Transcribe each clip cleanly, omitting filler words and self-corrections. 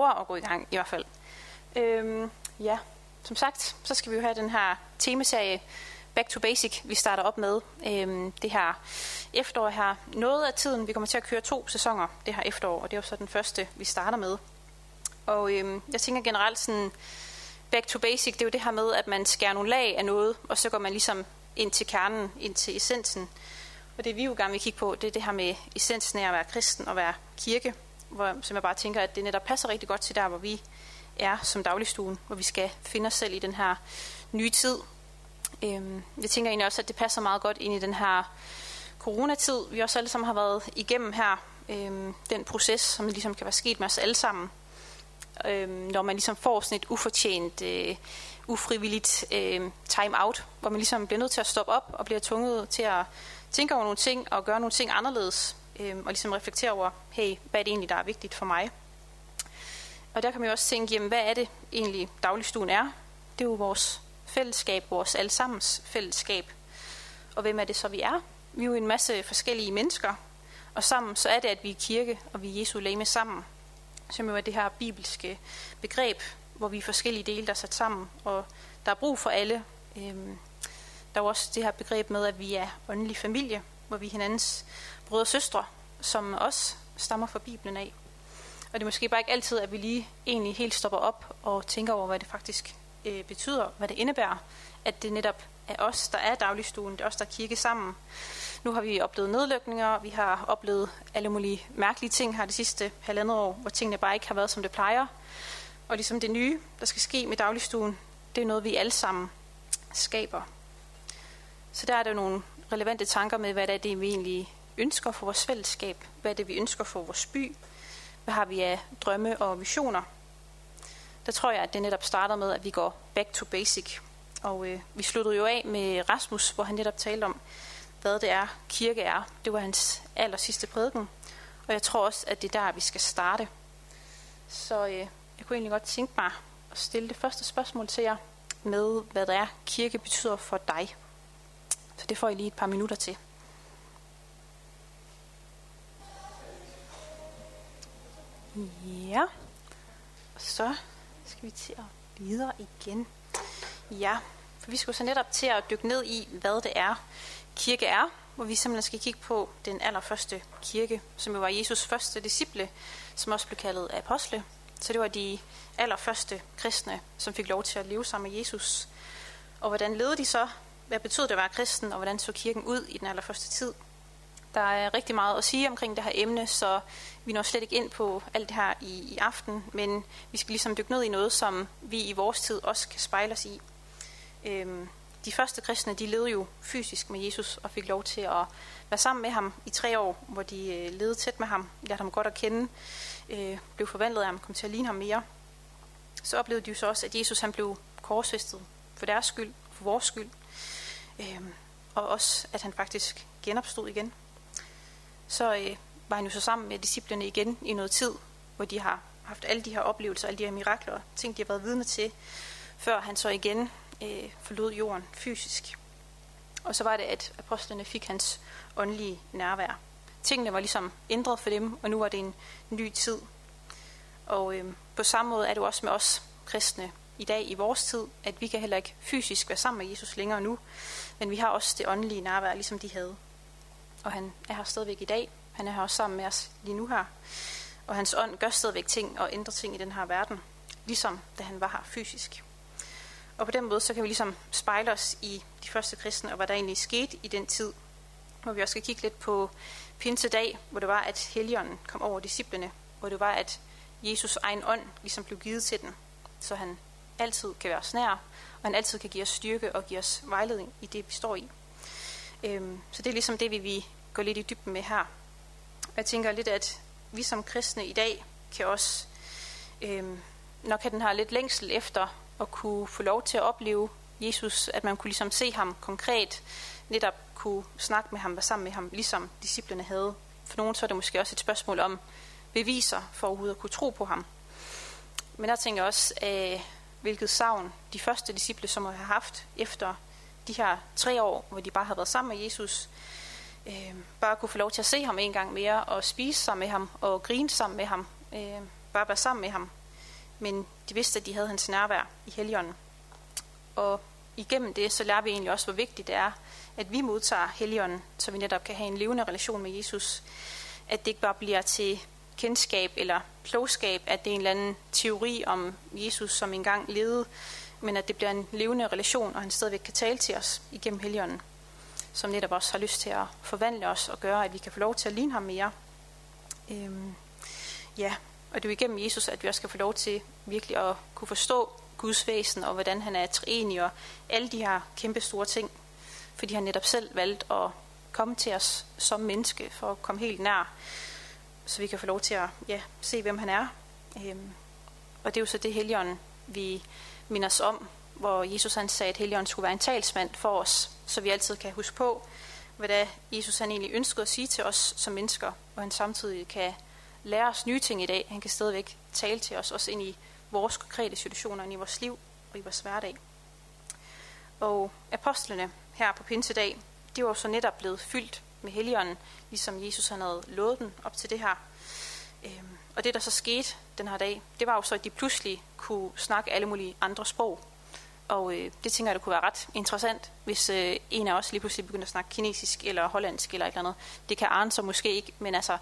klogere at gå i gang i hvert fald. Ja, som sagt, så skal vi jo have den her temaserie Back to Basic, vi starter op med det her efterår her. Noget af tiden, vi kommer til at køre 2 sæsoner det her efterår, og det er jo så den første, vi starter med. Og jeg tænker generelt sådan, Back to Basic, det er jo det her med, at man skærer nogle lag af noget, og så går man ligesom ind til kernen, ind til essensen. Og det vi jo gerne vil kigge på, det er det her med essensen af at være kristen og være kirke, som jeg bare tænker, at det netop passer rigtig godt til der, hvor vi er som dagligstuen, hvor vi skal finde os selv i den her nye tid. Jeg tænker egentlig også, at det passer meget godt ind i den her coronatid, vi også alle sammen har været igennem her, den proces, som ligesom kan være sket med os alle sammen, når man ligesom får sådan et ufortjent, ufrivilligt time-out, hvor man ligesom bliver nødt til at stoppe op og bliver tvunget til at tænke over nogle ting og gøre nogle ting anderledes, og ligesom reflektere over, hey, hvad er det egentlig, der er vigtigt for mig? Og der kan man jo også tænke, jamen, hvad er det egentlig dagligstuen er? Det er jo vores fællesskab, vores allesammens fællesskab. Og hvem er det så, vi er? Vi er jo en masse forskellige mennesker, og sammen så er det, at vi er kirke, og vi er Jesu legeme sammen, som jo er det her bibelske begreb, hvor vi er forskellige dele, der er sat sammen, og der er brug for alle. Der er også det her begreb med, at vi er åndelig familie, hvor vi er hinandens brødre og søstre, som også stammer fra Bibelen af. Og det er måske bare ikke altid, at vi lige egentlig helt stopper op og tænker over, hvad det faktisk betyder, hvad det indebærer, at det netop er os, der er dagligstuen, det er os, der er kirke sammen. Nu har vi oplevet nedlukninger, vi har oplevet alle mulige mærkelige ting her det sidste 1,5 år, hvor tingene bare ikke har været, som det plejer. Og ligesom det nye, der skal ske med dagligstuen, det er noget, vi alle sammen skaber. Så der er der nogle relevante tanker med, hvad det er, vi egentlig ønsker for vores fællesskab, hvad det er, vi ønsker for vores by, hvad har vi af drømme og visioner. Der tror jeg, at det netop starter med, at vi går back to basic. Og vi sluttede jo af med Rasmus, hvor han netop talte om, hvad det er, kirke er. Det var hans allersidste prædiken. Og jeg tror også, at det er der, vi skal starte. Så jeg kunne egentlig godt tænke mig at stille det første spørgsmål til jer med, hvad det er, kirke betyder for dig. Så det får I lige et par minutter til. Ja, og så skal vi til at videre igen. Ja, for vi skal så netop til at dykke ned i, hvad det er, kirke er, hvor vi simpelthen skal kigge på den allerførste kirke, som jo var Jesus' første disciple, som også blev kaldet apostle. Så det var de allerførste kristne, som fik lov til at leve sammen med Jesus. Og hvordan levede de så? Hvad betød det at være kristen, og hvordan så kirken ud i den allerførste tid? Der er rigtig meget at sige omkring det her emne, så vi når slet ikke ind på alt det her i aften, men vi skal ligesom dykke ned i noget, som vi i vores tid også kan spejle os i. De første kristne, de levede jo fysisk med Jesus og fik lov til at være sammen med ham i 3 år, hvor de levede tæt med ham, lærte ham godt at kende, blev forvandlet af ham, kom til at ligne ham mere. Så oplevede de jo så også, at Jesus han blev korsfæstet for deres skyld, for vores skyld, og også at han faktisk genopstod igen. Så var han jo så sammen med disciplerne igen i noget tid, hvor de har haft alle de her oplevelser, alle de her mirakler og ting, de har været vidne til, før han så igen forlod jorden fysisk. Og så var det, at apostlene fik hans åndelige nærvær. Tingene var ligesom ændret for dem, og nu var det en ny tid. Og på samme måde er det også med os kristne i dag i vores tid, at vi kan heller ikke fysisk være sammen med Jesus længere nu, men vi har også det åndelige nærvær, ligesom de havde. Og han er her stadigvæk i dag. Han er her også sammen med os lige nu her. Og hans ånd gør stadigvæk ting og ændrer ting i den her verden, ligesom da han var her fysisk. Og på den måde, så kan vi ligesom spejle os i de første kristne, og hvad der egentlig skete i den tid. Hvor vi også skal kigge lidt på Pinsedag, hvor det var, at Helligånden kom over disciplene. Hvor det var, at Jesus' egen ånd ligesom blev givet til den. Så han altid kan være os nær, og han altid kan give os styrke og give os vejledning i det, vi står i. Så det er ligesom det, vi går lidt i dybden med her. Jeg tænker lidt, at vi som kristne i dag kan også nok have den her lidt længsel efter at kunne få lov til at opleve Jesus, at man kunne ligesom se ham konkret, netop kunne snakke med ham, være sammen med ham, ligesom disciplerne havde. For nogen så er det måske også et spørgsmål om beviser for overhovedet at kunne tro på ham. Men der tænker jeg også, hvilket savn de første disciple, som har haft efter de her 3 år, hvor de bare har været sammen med Jesus, bare kunne få lov til at se ham en gang mere, og spise sammen med ham, og grine sammen med ham, bare være sammen med ham. men de vidste, at de havde hans nærvær i Helligånden. Og igennem det, så lærer vi egentlig også, hvor vigtigt det er, at vi modtager Helligånden, så vi netop kan have en levende relation med Jesus. At det ikke bare bliver til kendskab eller klogskab, at det er en eller anden teori om Jesus, som engang levede, men at det bliver en levende relation, og han stadigvæk kan tale til os igennem Helligånden, som netop også har lyst til at forvandle os og gøre, at vi kan få lov til at ligne ham mere. Og det er jo igennem Jesus, at vi også kan få lov til virkelig at kunne forstå Guds væsen, og hvordan han er treenig, og alle de her kæmpe store ting, fordi han netop selv valgte at komme til os som menneske, for at komme helt nær, så vi kan få lov til at se, hvem han er. Og det er jo så det Helligånden, vi minder os om, hvor Jesus han sagde, at Helligånden skulle være en talsmand for os, så vi altid kan huske på, hvad det er, Jesus han egentlig ønskede at sige til os som mennesker, og han samtidig kan lære os nye ting i dag. Han kan stadigvæk tale til os, også ind i vores konkrete situationer, i vores liv og i vores hverdag. Og apostlene her på Pinsedag, de var så netop blevet fyldt med Helligånden, ligesom Jesus han havde lovet den op til det her. Og det der så skete den her dag, det var jo så, at de pludselig kunne snakke alle mulige andre sprog. Og det tænker jeg, det kunne være ret interessant, hvis en af os lige pludselig begynder at snakke kinesisk eller hollandsk eller et eller andet. Det kan Arne så måske ikke, men altså...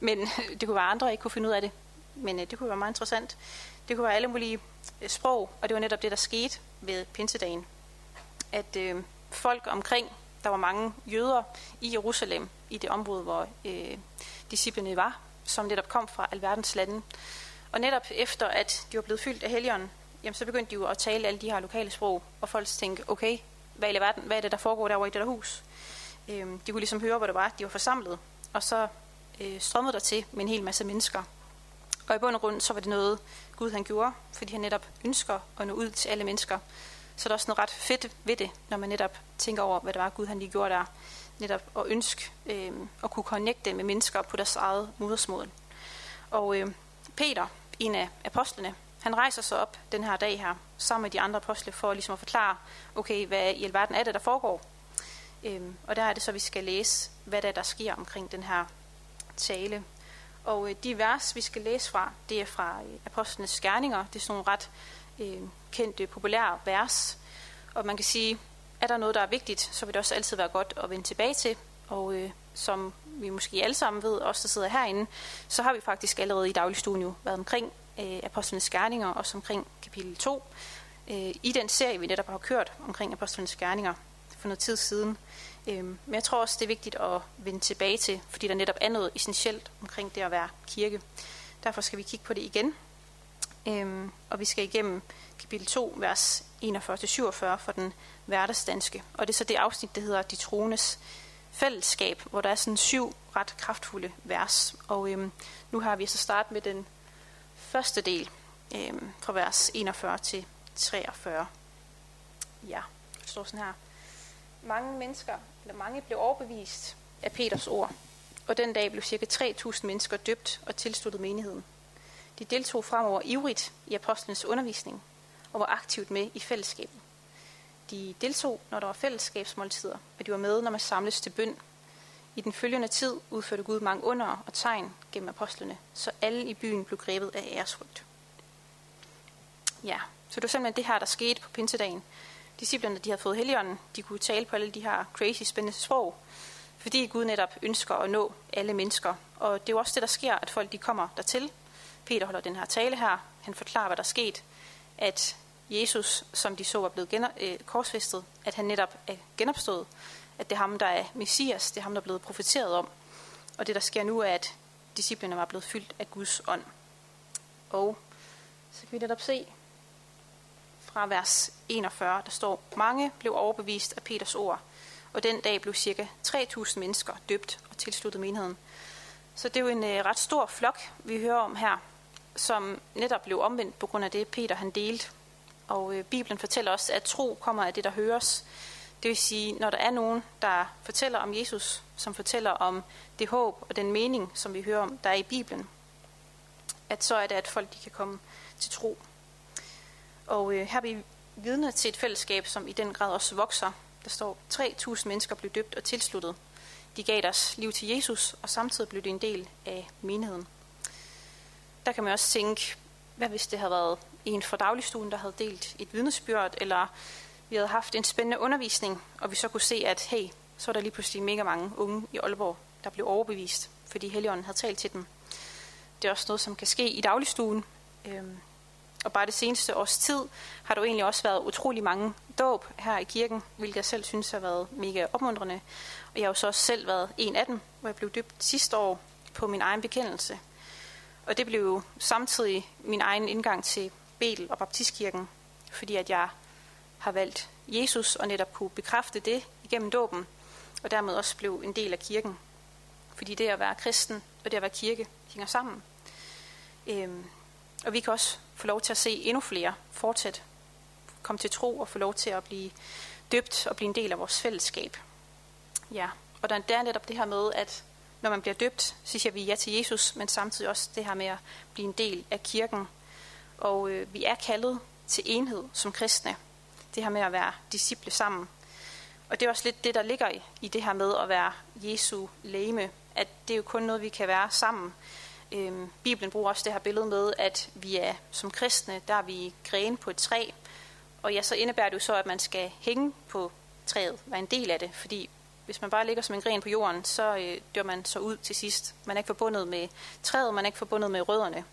Men det kunne være andre, der ikke kunne finde ud af det. Men det kunne være meget interessant. Det kunne være alle mulige sprog, og det var netop det, der skete ved Pinsedagen. At folk omkring, der var mange jøder i Jerusalem, i det område, hvor disciplene var, som netop kom fra alverdens lande. Og netop efter, at de var blevet fyldt af Helligånden, jamen, så begyndte de jo at tale alle de her lokale sprog, og folk tænkte, okay, hvad i verden, hvad er det, der foregår derovre i det der hus? De kunne ligesom høre, hvor det var, de var forsamlet, og så strømmede der til med en hel masse mennesker. Og i bund og grund, så var det noget, Gud han gjorde, fordi han netop ønsker at nå ud til alle mennesker. Så der er også noget ret fedt ved det, når man netop tænker over, hvad det var, Gud han lige gjorde der. Netop at ønske at kunne connecte med mennesker på deres eget modersmål. Og Peter, en af apostlene, han rejser sig op den her dag her, sammen med de andre apostle, for ligesom at forklare, okay, hvad i alverden er det, der foregår. Og der er det så, vi skal læse, hvad der sker omkring den her tale. Og de vers, vi skal læse fra, det er fra Apostlenes Gerninger. Det er sådan nogle ret kendte, populære vers. Og man kan sige, er der noget, der er vigtigt, så vil det også altid være godt at vende tilbage til. Og som vi måske alle sammen ved, os der sidder herinde, så har vi faktisk allerede i dagligstuen jo været omkring Apostlenes Gerninger, også omkring kapitel 2. I den serie, vi netop har kørt omkring Apostlenes Gerninger for noget tid siden. Men jeg tror også, det er vigtigt at vende tilbage til, fordi der netop er noget essentielt omkring det at være kirke. Derfor skal vi kigge på det igen. Og vi skal igennem kapitel 2, vers 41-47 for den hverdagsdanske. Og det er så det afsnit, der hedder De troendes fællesskab, hvor der er sådan 7 ret kraftfulde vers. Og nu har vi så startet med den første del fra vers 41-43. Ja, det står sådan her. Mange blev overbevist af Peters ord, og den dag blev ca. 3.000 mennesker døbt og tilsluttet menigheden. De deltog fremover ivrigt i apostlenes undervisning og var aktivt med i fællesskabet. De deltog, når der var fællesskabsmåltider, og de var med, når man samles til bøn. I den følgende tid udførte Gud mange under og tegn gennem apostlene, så alle i byen blev grebet af æresfrygt. Ja, så det var simpelthen det her, der skete på Pinsedagen. Disciplerne, de havde fået Helligånden, de kunne tale på alle de her crazy, spændende sprog, fordi Gud netop ønsker at nå alle mennesker. Og det er jo også det, der sker, at folk de kommer dertil. Peter holder den her tale her, han forklarer, hvad der skete, at Jesus, som de så var blevet korsfæstet, at han netop er genopstået, at det er ham, der er Messias, det er ham, der er blevet profeteret om. Og det, der sker nu, er, at disciplerne var blevet fyldt af Guds ånd. Og så kan vi netop se, fra vers 41, der står, mange blev overbevist af Peters ord, og den dag blev ca. 3.000 mennesker døbt og tilsluttet menigheden. Så det er jo en ret stor flok, vi hører om her, som netop blev omvendt på grund af det, Peter han delte. Og Bibelen fortæller os, at tro kommer af det, der høres. Det vil sige, når der er nogen, der fortæller om Jesus, som fortæller om det håb og den mening, som vi hører om, der er i Bibelen, at så er det, at folk de kan komme til tro. Og her bliver vi vidne til et fællesskab, som i den grad også vokser. Der står, 3.000 mennesker blev døbt og tilsluttet. De gav deres liv til Jesus, og samtidig blev det en del af menigheden. Der kan man også tænke, hvad hvis det havde været en fra dagligstuen, der havde delt et vidnesbyrd, eller vi havde haft en spændende undervisning, og vi så kunne se, at hey, så er der lige pludselig mega mange unge i Aalborg, der blev overbevist, fordi Helligånden havde talt til dem. Det er også noget, som kan ske i dagligstuen. Og bare det seneste års tid har der egentlig også været utrolig mange dåb her i kirken, hvilket jeg selv synes har været mega opmuntrende. Og jeg har jo så også selv været en af dem, hvor jeg blev døbt sidste år på min egen bekendelse. Og det blev jo samtidig min egen indgang til Betel og Baptistkirken, fordi at jeg har valgt Jesus og netop kunne bekræfte det igennem dåben, og dermed også blev en del af kirken. Fordi det at være kristen og det at være kirke hænger sammen. Og vi kan også få lov til at se endnu flere fortsat komme til tro og få lov til at blive døbt og blive en del af vores fællesskab. Ja, og der er netop det her med, at når man bliver døbt, så siger vi ja til Jesus, men samtidig også det her med at blive en del af kirken. Og vi er kaldet til enhed som kristne. Det her med at være disciple sammen. Og det er også lidt det, der ligger i det her med at være Jesu legeme, at det er jo kun noget, vi kan være sammen. Bibelen bruger også det her billede med, at vi er som kristne, der er vi grene på et træ. Og ja, så indebærer det jo så, at man skal hænge på træet, være en del af det, fordi hvis man bare ligger som en gren på jorden, så dør man så ud til sidst. Man er ikke forbundet med træet, man er ikke forbundet med rødderne.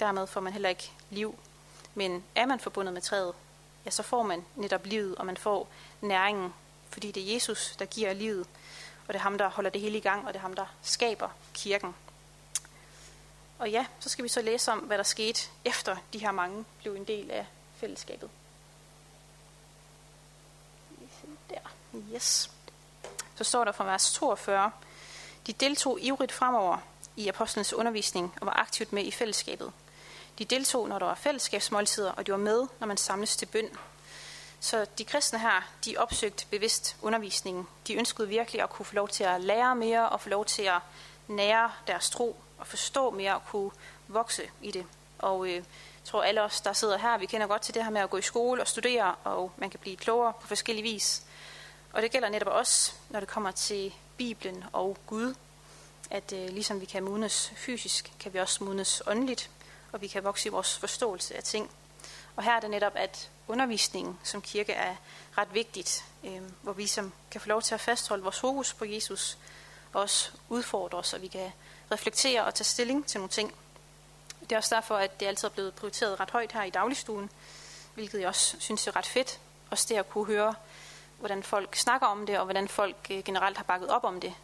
Dermed får man heller ikke liv. Men er man forbundet med træet, ja, så får man netop livet, og man får næringen, fordi det er Jesus, der giver livet. Og det er ham, der holder det hele i gang, og det er ham, der skaber kirken. Og ja, så skal vi så læse om, hvad der skete efter de her mange blev en del af fællesskabet. Der. Yes. Så står der fra vers 42. De deltog ivrigt fremover i apostlenes undervisning og var aktivt med i fællesskabet. De deltog, når der var fællesskabsmåltider, og de var med, når man samles til bøn. Så de kristne her, de opsøgte bevidst undervisningen. De ønskede virkelig at kunne få lov til at lære mere og få lov til at nære deres tro og forstå mere og kunne vokse i det. Og jeg tror alle os, der sidder her, vi kender godt til det her med at gå i skole og studere, og man kan blive klogere på forskellige vis. Og det gælder netop også, når det kommer til Bibelen og Gud, at ligesom vi kan modnes fysisk, kan vi også modnes åndeligt, og vi kan vokse i vores forståelse af ting. Og her er det netop, at undervisningen som kirke er ret vigtigt, hvor vi som kan få lov til at fastholde vores fokus på Jesus, og også udfordre os, og vi kan reflektere og tage stilling til nogle ting. Det er også derfor, at det altid er blevet prioriteret ret højt her i dagligstuen, hvilket jeg også synes er ret fedt, også det at kunne høre, hvordan folk snakker om det, og hvordan folk generelt har bakket op om det.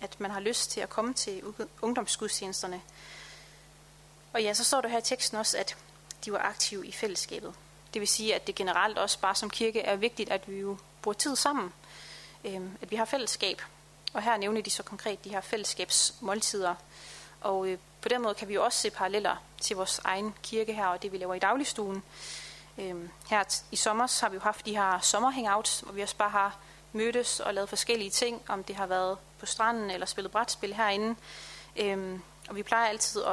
At man har lyst til at komme til ungdomsgudstjenesterne. Og ja, så står der her i teksten også, at de var aktive i fællesskabet. Det vil sige, at det generelt også bare som kirke er vigtigt, at vi jo bruger tid sammen. At vi har fællesskab. Og her nævner de så konkret de her fællesskabsmåltider. Og på den måde kan vi jo også se paralleller til vores egen kirke her, og det vi laver i dagligstuen. Her i sommer har vi jo haft de her sommerhangouts, hvor vi også bare har mødtes og lavet forskellige ting, om det har været på stranden eller spillet brætspil herinde. Og vi plejer altid at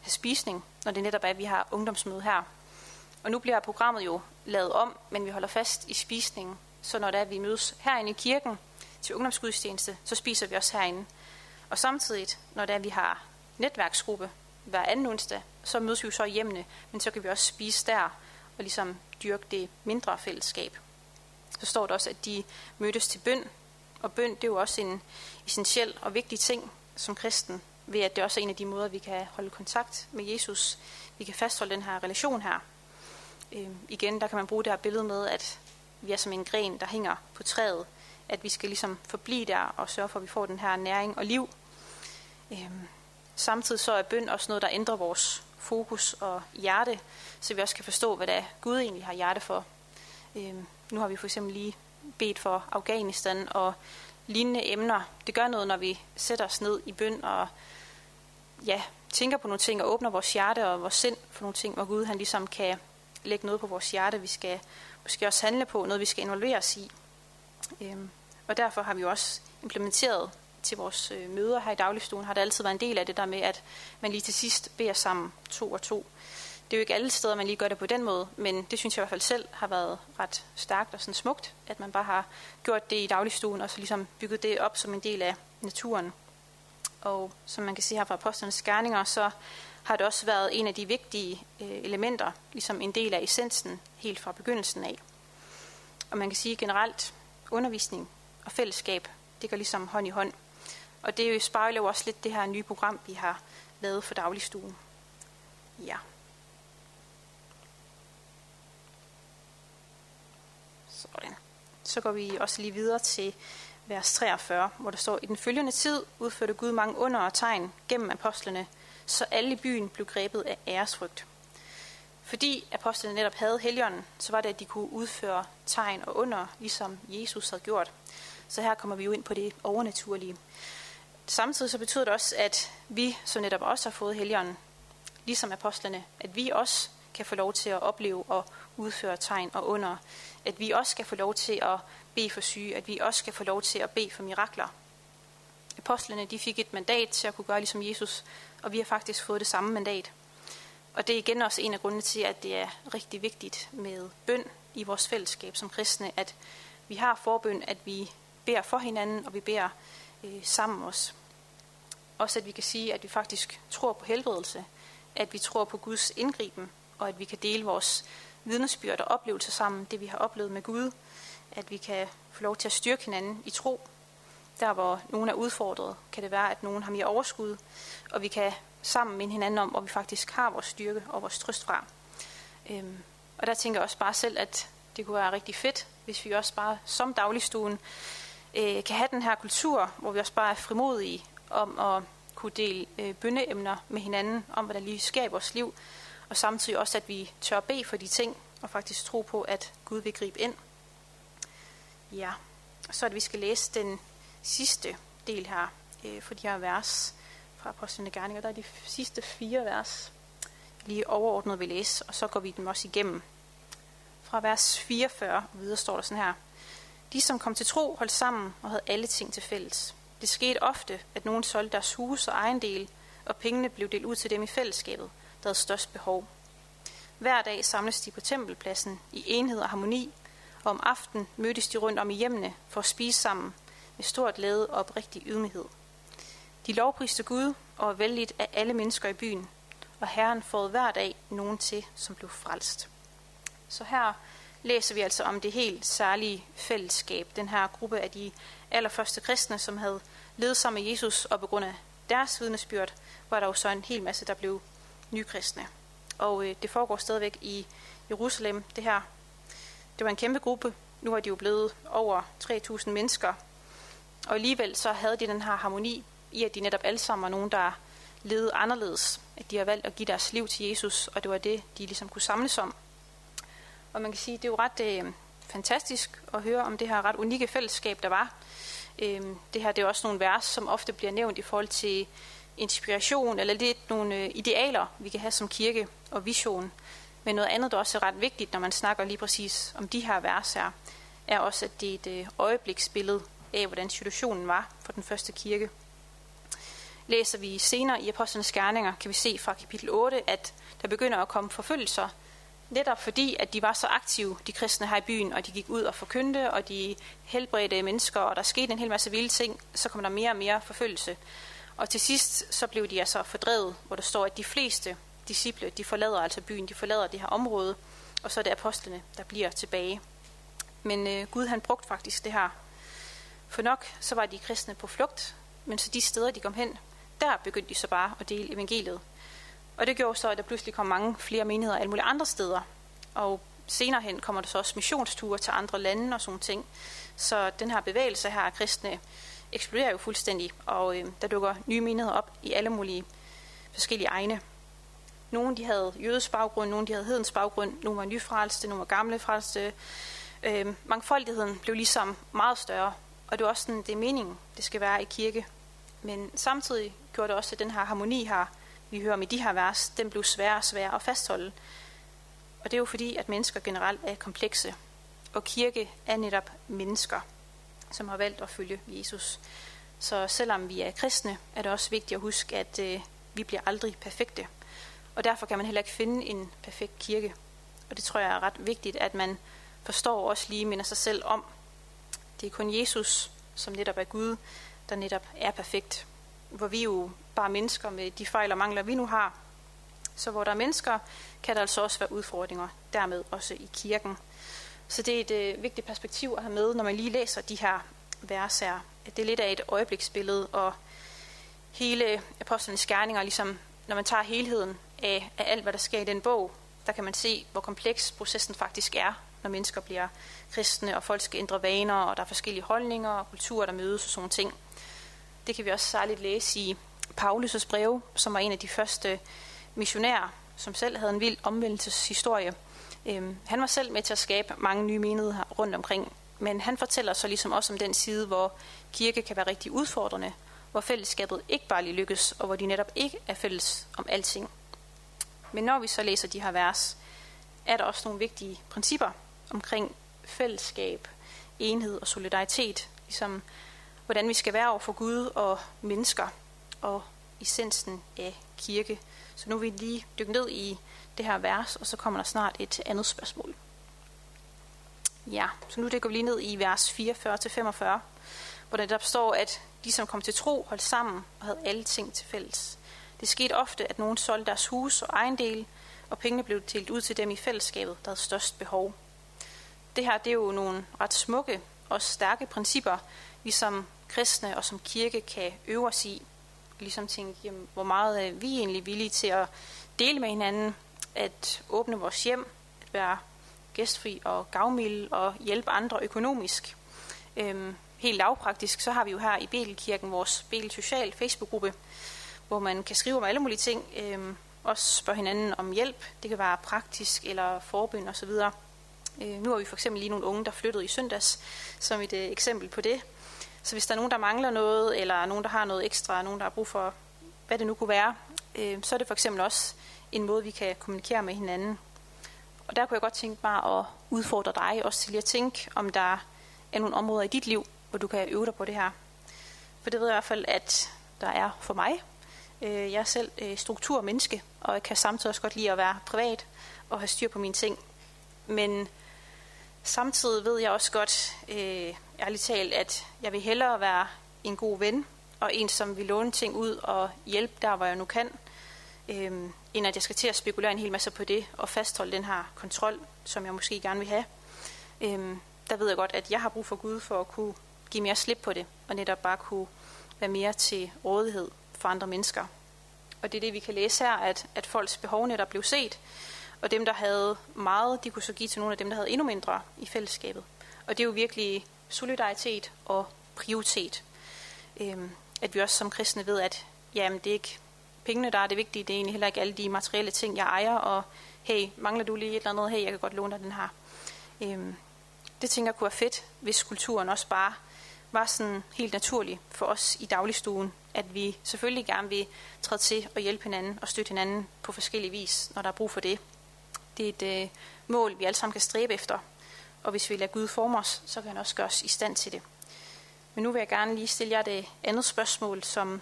have spisning, når det netop er, at vi har ungdomsmøde her. Og nu bliver programmet jo lavet om, men vi holder fast i spisningen. Så når det er, at vi mødes herinde i kirken til ungdomsgudstjeneste, så spiser vi også herinde. Og samtidig, når det er, at vi har netværksgruppe hver anden onsdag, så mødes vi jo så i hjemmene, men så kan vi også spise der og ligesom dyrke det mindre fællesskab. Så står der også, at de mødtes til bøn, og bøn det er jo også en essentiel og vigtig ting som kristen, ved at det også er en af de måder, vi kan holde kontakt med Jesus. Vi kan fastholde den her relation her. Igen, der kan man bruge det her billede med, at vi er som en gren, der hænger på træet, at vi skal ligesom forblive der og sørge for, at vi får den her næring og liv. Samtidig så er bøn også noget, der ændrer vores fokus og hjerte, så vi også kan forstå, hvad det er, Gud egentlig har hjerte for. Nu har vi for eksempel lige bedt for Afghanistan og lignende emner. Det gør noget, når vi sætter os ned i bøn og ja, tænker på nogle ting og åbner vores hjerte og vores sind for nogle ting, hvor Gud han ligesom kan lægge noget på vores hjerte, vi skal måske også handle på, noget vi skal involvere os i. Og derfor har vi også implementeret til vores møder her i dagligstuen, har det altid været en del af det der med, at man lige til sidst beder sammen 2 og 2. Det er jo ikke alle steder, man lige gør det på den måde, men det synes jeg i hvert fald selv har været ret stærkt og sådan smukt, at man bare har gjort det i dagligstuen og så ligesom bygget det op som en del af naturen. Og som man kan se her fra Apostlenes Gerninger, så har det også været en af de vigtige elementer, ligesom en del af essensen helt fra begyndelsen af. Og man kan sige generelt, undervisning og fællesskab, det går ligesom hånd i hånd. Og det spejler jo også lidt det her nye program, vi har lavet for dagligstuen. Ja. Sådan. Så går vi også lige videre til vers 43, hvor der står, i den følgende tid udførte Gud mange under og tegn gennem apostlerne, så alle i byen blev grebet af æresfrygt. Fordi apostlene netop havde Helligånden, så var det, at de kunne udføre tegn og under, ligesom Jesus havde gjort. Så her kommer vi jo ind på det overnaturlige. Samtidig så betyder det også, at vi, som netop også har fået Helligånden, ligesom apostlerne, at vi også kan få lov til at opleve og udføre tegn og under. At vi også skal få lov til at bede for syge, at vi også skal få lov til at bede for mirakler. Apostlerne, de fik et mandat til at kunne gøre ligesom Jesus, og vi har faktisk fået det samme mandat. Og det er igen også en af grundene til, at det er rigtig vigtigt med bøn i vores fællesskab som kristne, at vi har forbøn, at vi beder for hinanden, og vi beder sammen os. Også at vi kan sige, at vi faktisk tror på helbredelse, at vi tror på Guds indgriben, og at vi kan dele vores vidnesbyrd og oplevelser sammen, det vi har oplevet med Gud, at vi kan få lov til at styrke hinanden i tro. Der hvor nogen er udfordret, kan det være, at nogen har mere overskud, og vi kan sammen minde hinanden om, hvor vi faktisk har vores styrke og vores trøst fra. Og der tænker jeg også bare selv, at det kunne være rigtig fedt, hvis vi også bare som dagligstuen kan have den her kultur, hvor vi også bare er frimodige om at kunne dele bønneemner med hinanden, om hvad der lige sker i vores liv, og samtidig også, at vi tør bede for de ting, og faktisk tro på, at Gud vil gribe ind. Ja, og så at vi skal læse den sidste del her, for de her vers fra Apostlenes Gerninger. Der er de sidste 4 vers, lige overordnet vil læse, og så går vi dem også igennem. Fra vers 44 og videre står der sådan her. De, som kom til tro, holdt sammen og havde alle ting til fælles. Det skete ofte, at nogen solgte deres hus og ejendel, og pengene blev delt ud til dem i fællesskabet, der havde størst behov. Hver dag samles de på tempelpladsen i enhed og harmoni, og om aftenen mødtes de rundt om i hjemmene for at spise sammen med stor glæde og oprigtig ydmyghed. De lovpriste Gud og var vellidt af alle mennesker i byen, og Herren fåede hver dag nogen til, som blev frelst. Så her læser vi altså om det helt særlige fællesskab, den her gruppe af de allerførste kristne, som havde levet sammen med Jesus, og på grund af deres vidnesbyrd, var der jo så en hel masse, der blev nykristne. Og det foregår stadigvæk i Jerusalem, det her. Det var en kæmpe gruppe, nu er de jo blevet over 3.000 mennesker, og alligevel så havde de den her harmoni i, at de netop alle sammen var nogen, der levede anderledes, at de har valgt at give deres liv til Jesus, og det var det, de ligesom kunne samles om. Og man kan sige, det er jo ret fantastisk at høre om det her ret unikke fællesskab, der var. Det her det er også nogle vers, som ofte bliver nævnt i forhold til inspiration, eller lidt nogle idealer, vi kan have som kirke og vision. Men noget andet, der også er ret vigtigt, når man snakker lige præcis om de her vers her, er også, at det er et øjebliksbillede af, hvordan situationen var for den første kirke. Læser vi senere i Apostlenes Gerninger, kan vi se fra kapitel 8, at der begynder at komme forfølgelser, netop fordi, at de var så aktive, de kristne her i byen, og de gik ud og forkyndte, og de helbredte mennesker, og der skete en hel masse vilde ting, så kom der mere og mere forfølgelse. Og til sidst, så blev de altså fordrevet, hvor der står, at de fleste disciple, de forlader altså byen, de forlader det her område, og så er det apostlene, der bliver tilbage. Men Gud, han brugte faktisk det her. For nok, så var de kristne på flugt, men så de steder, de kom hen, der begyndte de så bare at dele evangeliet. Og det gjorde så, at der pludselig kom mange flere menigheder alle mulige andre steder. Og senere hen kommer der så også missionsture til andre lande og sådan ting. Så den her bevægelse her af kristne eksploderer jo fuldstændig, og der dukker nye menigheder op i alle mulige forskellige egne. Nogle de havde jødes baggrund, nogle de havde hedens baggrund, nogle var nyfrelste, nogle var gamle frelste. Mangfoldigheden blev ligesom meget større, og det er også sådan, det er meningen, det skal være i kirke. Men samtidig gjorde det også, at den her harmoni her, vi hører om i de her vers, den blev sværere og sværere at fastholde. Og det er jo fordi, at mennesker generelt er komplekse, og kirke er netop mennesker, som har valgt at følge Jesus. Så selvom vi er kristne, er det også vigtigt at huske, at vi bliver aldrig perfekte. Og derfor kan man heller ikke finde en perfekt kirke. Og det tror jeg er ret vigtigt, at man forstår og også lige minder sig selv om. Det er kun Jesus, som netop er Gud, der netop er perfekt. Hvor vi jo bare mennesker med de fejl og mangler, vi nu har. Så hvor der er mennesker, kan der altså også være udfordringer, dermed også i kirken. Så det er et vigtigt perspektiv at have med, når man lige læser de her vers her. Det er lidt af et øjebliksbillede, og hele Apostlenes Gerninger, ligesom når man tager helheden af alt, hvad der sker i den bog, der kan man se, hvor kompleks processen faktisk er, når mennesker bliver kristne, og folk skal ændre vaner, og der er forskellige holdninger og kulturer, der mødes og sådan ting. Det kan vi også særligt læse i Paulus' breve, som var en af de første missionærer, som selv havde en vild omvendelseshistorie. Han var selv med til at skabe mange nye menigheder rundt omkring, men han fortæller så ligesom også om den side, hvor kirke kan være rigtig udfordrende, hvor fællesskabet ikke bare lige lykkes, og hvor de netop ikke er fælles om alting. Men når vi så læser de her vers, er der også nogle vigtige principper omkring fællesskab, enhed og solidaritet, ligesom hvordan vi skal være over for Gud og mennesker, og essensen af kirke. Så nu vil vi lige dykke ned i det her vers, og så kommer der snart et andet spørgsmål. Ja, så nu dykker vi lige ned i vers 44-45, hvor der står, at de, som kom til tro, holdt sammen og havde alle ting til fælles. Det skete ofte, at nogen solgte deres hus og ejendele, og pengene blev delt ud til dem i fællesskabet, der havde størst behov. Det her, det er jo nogle ret smukke og stærke principper, vi som kristne og som kirke kan øve os i. Ligesom tænke, jamen, hvor meget er vi egentlig villige til at dele med hinanden, at åbne vores hjem, at være gæstfri og gavmilde og hjælpe andre økonomisk. Helt lavpraktisk, så har vi jo her i Betelkirken vores Betel Social Facebook-gruppe, hvor man kan skrive om alle mulige ting, også spørge hinanden om hjælp. Det kan være praktisk eller forbøn osv. Nu har vi for eksempel lige nogle unge, der flyttede i søndags, som et eksempel på det. Så hvis der er nogen, der mangler noget, eller nogen, der har noget ekstra, nogen, der har brug for, hvad det nu kunne være, så er det for eksempel også en måde, vi kan kommunikere med hinanden. Og der kunne jeg godt tænke mig at udfordre dig også til lige at tænke, om der er nogle områder i dit liv, hvor du kan øve dig på det her. For det ved jeg i hvert fald, at der er for mig. Jeg er selv strukturmenneske, og jeg kan samtidig også godt lide at være privat og have styr på mine ting. Men samtidig ved jeg også godt, ærligt talt, at jeg vil hellere være en god ven, og en, som vil låne ting ud og hjælpe der, hvor jeg nu kan, end at jeg skal til at spekulere en hel masse på det, og fastholde den her kontrol, som jeg måske gerne vil have. Der ved jeg godt, at jeg har brug for Gud for at kunne give mere slip på det, og netop bare kunne være mere til rådighed for andre mennesker. Og det er det, vi kan læse her, at folks behov netop blev set, og dem, der havde meget, de kunne så give til nogle af dem, der havde endnu mindre i fællesskabet. Og det er jo virkelig solidaritet og prioritet. At vi også som kristne ved, at jamen, det er ikke pengene, der er det vigtige, det er egentlig heller ikke alle de materielle ting, jeg ejer, og hey, mangler du lige et eller andet, hey, jeg kan godt låne dig den her. Det tænker jeg kunne være fedt, hvis kulturen også bare var sådan helt naturlig for os i dagligstuen, at vi selvfølgelig gerne vil træde til og hjælpe hinanden og støtte hinanden på forskellige vis, når der er brug for det. Det er et mål, vi alle sammen kan stræbe efter. Og hvis vi lader Gud forme os, så kan han også gøre os i stand til det. Men nu vil jeg gerne lige stille jer det andet spørgsmål, som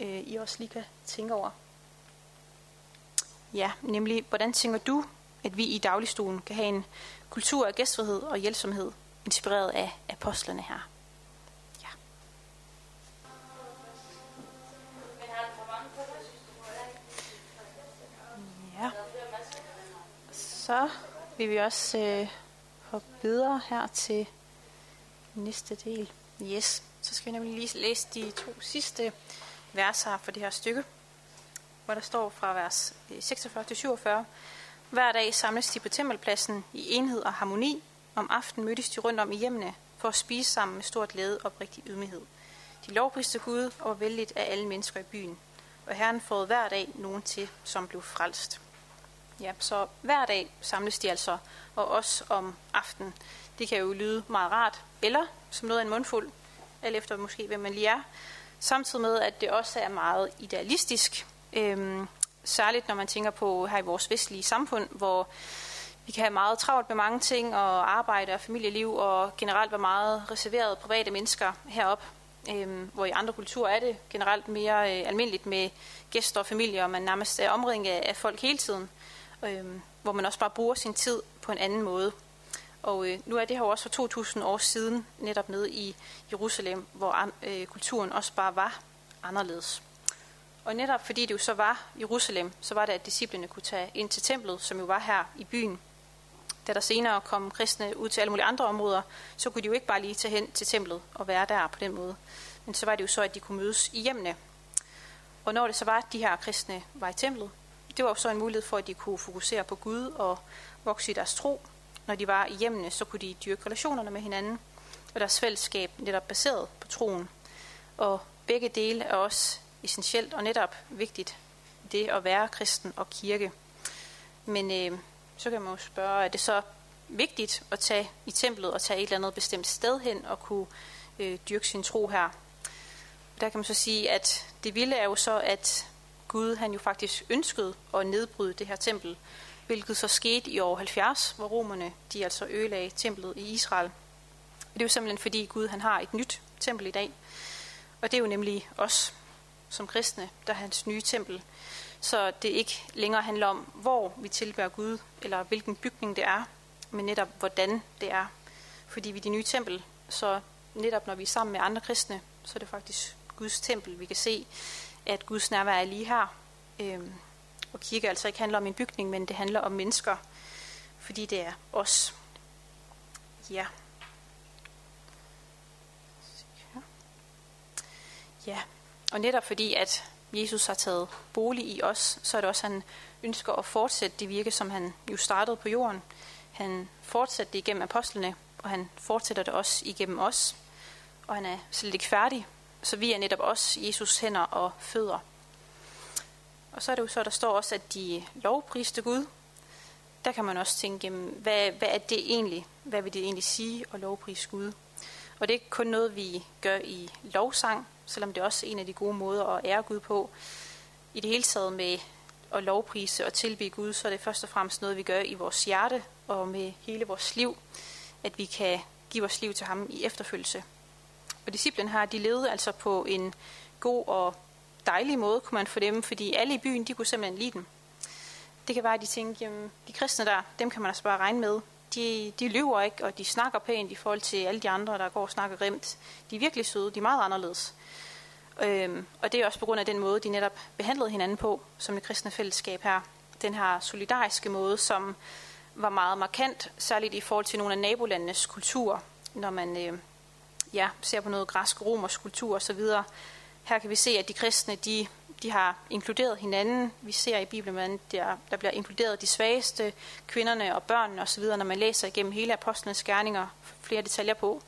I også lige kan tænke over. Ja, nemlig, hvordan tænker du, at vi i dagligstuen kan have en kultur af gæstfrihed og hjælpsomhed, inspireret af apostlerne her? Ja. Så vil vi også hoppe videre her til næste del. Yes, så skal vi nemlig lige læse de to sidste verser fra det her stykke, hvor der står fra vers 46-47. Hver dag samles de på tempelpladsen i enhed og harmoni. Om aftenen mødtes de rundt om i hjemmene for at spise sammen med stor glæde og oprigtig ydmyghed. De lovpriste Gud og var vellidt af alle mennesker i byen. Og Herren fåede hver dag nogen til, som blev frelst. Ja, så hver dag samles de altså, og også om aftenen. Det kan jo lyde meget rart, eller som noget af en mundfuld, alt efter måske, hvem man lige er. Samtidig med, at det også er meget idealistisk, særligt når man tænker på her i vores vestlige samfund, hvor vi kan have meget travlt med mange ting, og arbejde og familieliv, og generelt være meget reserverede private mennesker heroppe. Hvor i andre kulturer er det generelt mere almindeligt med gæster og familier, og man nærmest er omringet af folk hele tiden, hvor man også bare bruger sin tid på en anden måde. Og nu er det her også for 2000 år siden, netop nede i Jerusalem, hvor kulturen også bare var anderledes. Og netop fordi det jo så var Jerusalem, så var det, at disciplene kunne tage ind til templet, som jo var her i byen. Da der senere kom kristne ud til alle mulige andre områder, så kunne de jo ikke bare lige tage hen til templet og være der på den måde. Men så var det jo så, at de kunne mødes i hjemmene. Og når det så var, at de her kristne var i templet, det var jo så en mulighed for, at de kunne fokusere på Gud og vokse i deres tro. Når de var i hjemmene, så kunne de dyrke relationerne med hinanden, og deres fællesskab netop baseret på troen. Og begge dele er også essentielt og netop vigtigt, det at være kristen og kirke. Men så kan man jo spørge, er det så vigtigt at tage i templet og tage et eller andet bestemt sted hen og kunne dyrke sin tro her? Og der kan man så sige, at det vilde er jo så, at Gud han jo faktisk ønskede at nedbryde det her tempel, hvilket så skete i år 70, hvor romerne de altså ødelagde templet i Israel. Og det er jo simpelthen fordi Gud han har et nyt tempel i dag, og det er jo nemlig os som kristne, der er hans nye tempel. Så det ikke længere handler om, hvor vi tilbærer Gud, eller hvilken bygning det er, men netop hvordan det er. Fordi vi er det nye tempel, så netop når vi er sammen med andre kristne, så er det faktisk Guds tempel. Vi kan se, at Guds nærvær er lige her. Og kirke altså ikke handler om en bygning, men det handler om mennesker, fordi det er os. Ja. Og netop fordi, at Jesus har taget bolig i os, så er det også, at han ønsker at fortsætte det virke, som han jo startede på jorden. Han fortsatte det igennem apostlene, og han fortsætter det også igennem os. Og han er slet ikke færdig, så vi er netop også Jesus' hænder og fødder. Og så er det jo så, der står også, at de lovpriste Gud. Der kan man også tænke, hvad er det egentlig? Hvad vil det egentlig sige at lovprise Gud? Og det er ikke kun noget, vi gør i lovsang, selvom det er også en af de gode måder at ære Gud på. I det hele taget med at lovprise og tilbede Gud, så er det først og fremmest noget, vi gør i vores hjerte og med hele vores liv, at vi kan give vores liv til ham i efterfølgelse. Og disciplen her, de levede altså på en god og dejlig måde, kunne man fornemme, fordi alle i byen, de kunne simpelthen lide dem. Det kan være, at de tænkte, jamen, de kristne der, dem kan man altså bare regne med. De lyver ikke, og de snakker pænt i forhold til alle de andre, der går og snakker grimt. De er virkelig søde, de er meget anderledes. Og det er også på grund af den måde, de netop behandlede hinanden på, som det kristne fællesskab her. Den her solidariske måde, som var meget markant, særligt i forhold til nogle af nabolandenes kulturer, når man ser på noget græsk, romersk kultur osv. Her kan vi se, at de kristne, de har inkluderet hinanden. Vi ser i Bibelen, der bliver inkluderet de svageste, kvinderne og børnene osv., når man læser igennem hele apostlenes gerninger, flere detaljer på.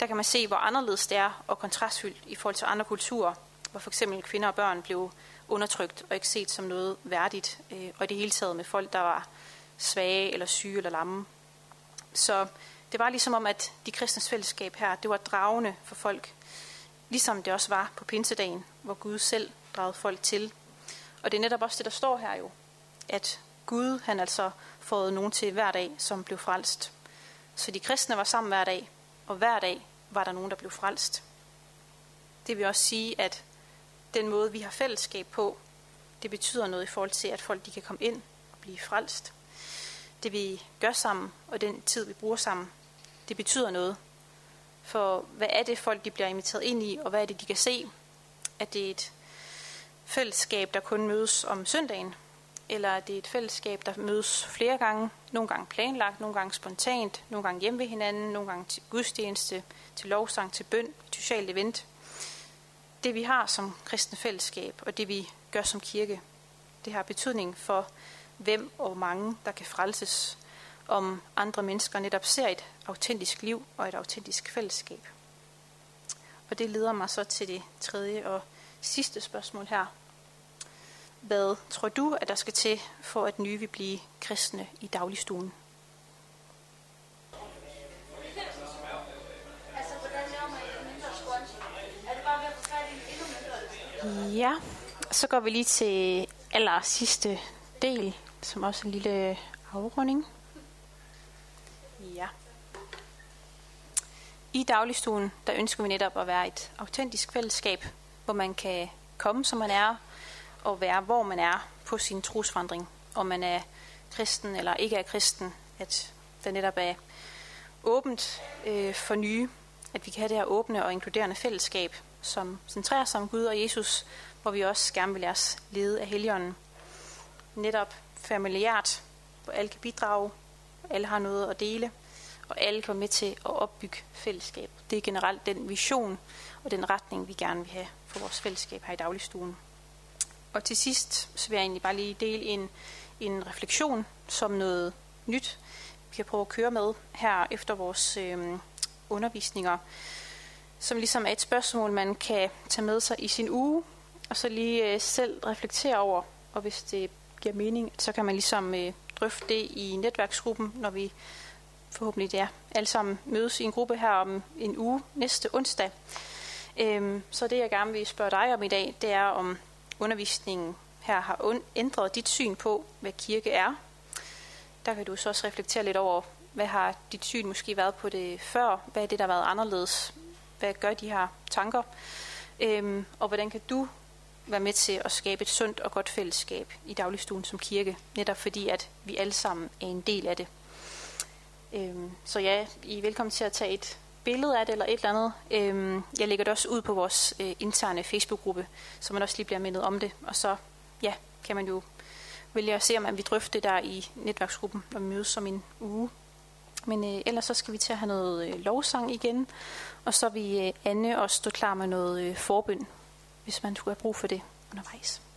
Der kan man se, hvor anderledes det er og kontrastfyldt i forhold til andre kulturer, hvor f.eks. kvinder og børn blev undertrykt og ikke set som noget værdigt, og i det hele taget med folk, der var svage eller syge eller lamme. Så det var ligesom om, at de kristnes fællesskab her, det var dragende for folk, ligesom det også var på pinsedagen, hvor Gud selv dragede folk til. Og det er netop også det, der står her jo, at Gud han altså fåede nogen til hver dag, som blev frelst. Så de kristne var sammen hver dag, og hver dag var der nogen, der blev frelst. Det vil også sige, at den måde, vi har fællesskab på, det betyder noget i forhold til, at folk de kan komme ind og blive frelst. Det vi gør sammen, og den tid, vi bruger sammen, det betyder noget. For hvad er det, folk de bliver inviteret ind i, og hvad er det, de kan se? At det er et fællesskab, der kun mødes om søndagen? Eller er det et fællesskab, der mødes flere gange? Nogle gange planlagt, nogle gange spontant, nogle gange hjemme ved hinanden, nogle gange til gudstjeneste, til lovsang, til bøn, til socialt event. Det vi har som kristne fællesskab, og det vi gør som kirke, det har betydning for, hvem og mange, der kan frelses, om andre mennesker netop ser et autentisk liv og et autentisk fællesskab. Og det leder mig så til det tredje og sidste spørgsmål her. Hvad tror du, at der skal til, for at nye vil blive kristne i dagligstuen? Ja, så går vi lige til aller sidste del, som også en lille afrunding. Ja. I dagligstuen, der ønsker vi netop at være et autentisk fællesskab, hvor man kan komme, som man er, og være, hvor man er på sin trosvandring. Om man er kristen eller ikke er kristen, at der netop er åbent for nye, at vi kan have det her åbne og inkluderende fællesskab, som centrerer sig om Gud og Jesus, hvor vi også gerne vil lade os lede af Helligånden. Netop familiært, hvor alle kan bidrage, alle har noget at dele, og alle kan være med til at opbygge fællesskab. Det er generelt den vision og den retning, vi gerne vil have for vores fællesskab her i dagligstuen. Og til sidst så vil jeg egentlig bare lige dele en refleksion som noget nyt, vi kan prøve at køre med her efter vores undervisninger, som ligesom er et spørgsmål, man kan tage med sig i sin uge, og så lige selv reflektere over, og hvis det giver mening, så kan man ligesom drøfte det i netværksgruppen, når vi forhåbentlig alle sammen mødes i en gruppe her om en uge næste onsdag. Så det, jeg gerne vil spørge dig om i dag, det er, om undervisningen her har ændret dit syn på, hvad kirke er. Der kan du så også reflektere lidt over, hvad har dit syn måske været på det før? Hvad er det, der har været anderledes? Hvad gør de her tanker? Og hvordan kan du være med til at skabe et sundt og godt fællesskab i dagligstuen som kirke? Netop fordi, at vi alle sammen er en del af det. Så ja, I er velkommen til at tage et billede af det eller et eller andet. Jeg lægger det også ud på vores interne Facebook-gruppe, så man også lige bliver mindet om det. Og så ja, kan man jo vælge at se, om vi drøfter det der i netværksgruppen og mødes om en uge. Men ellers så skal vi til at have noget lovsang igen, og så vil Anne også stå klar med noget forbøn, hvis man skulle have brug for det undervejs.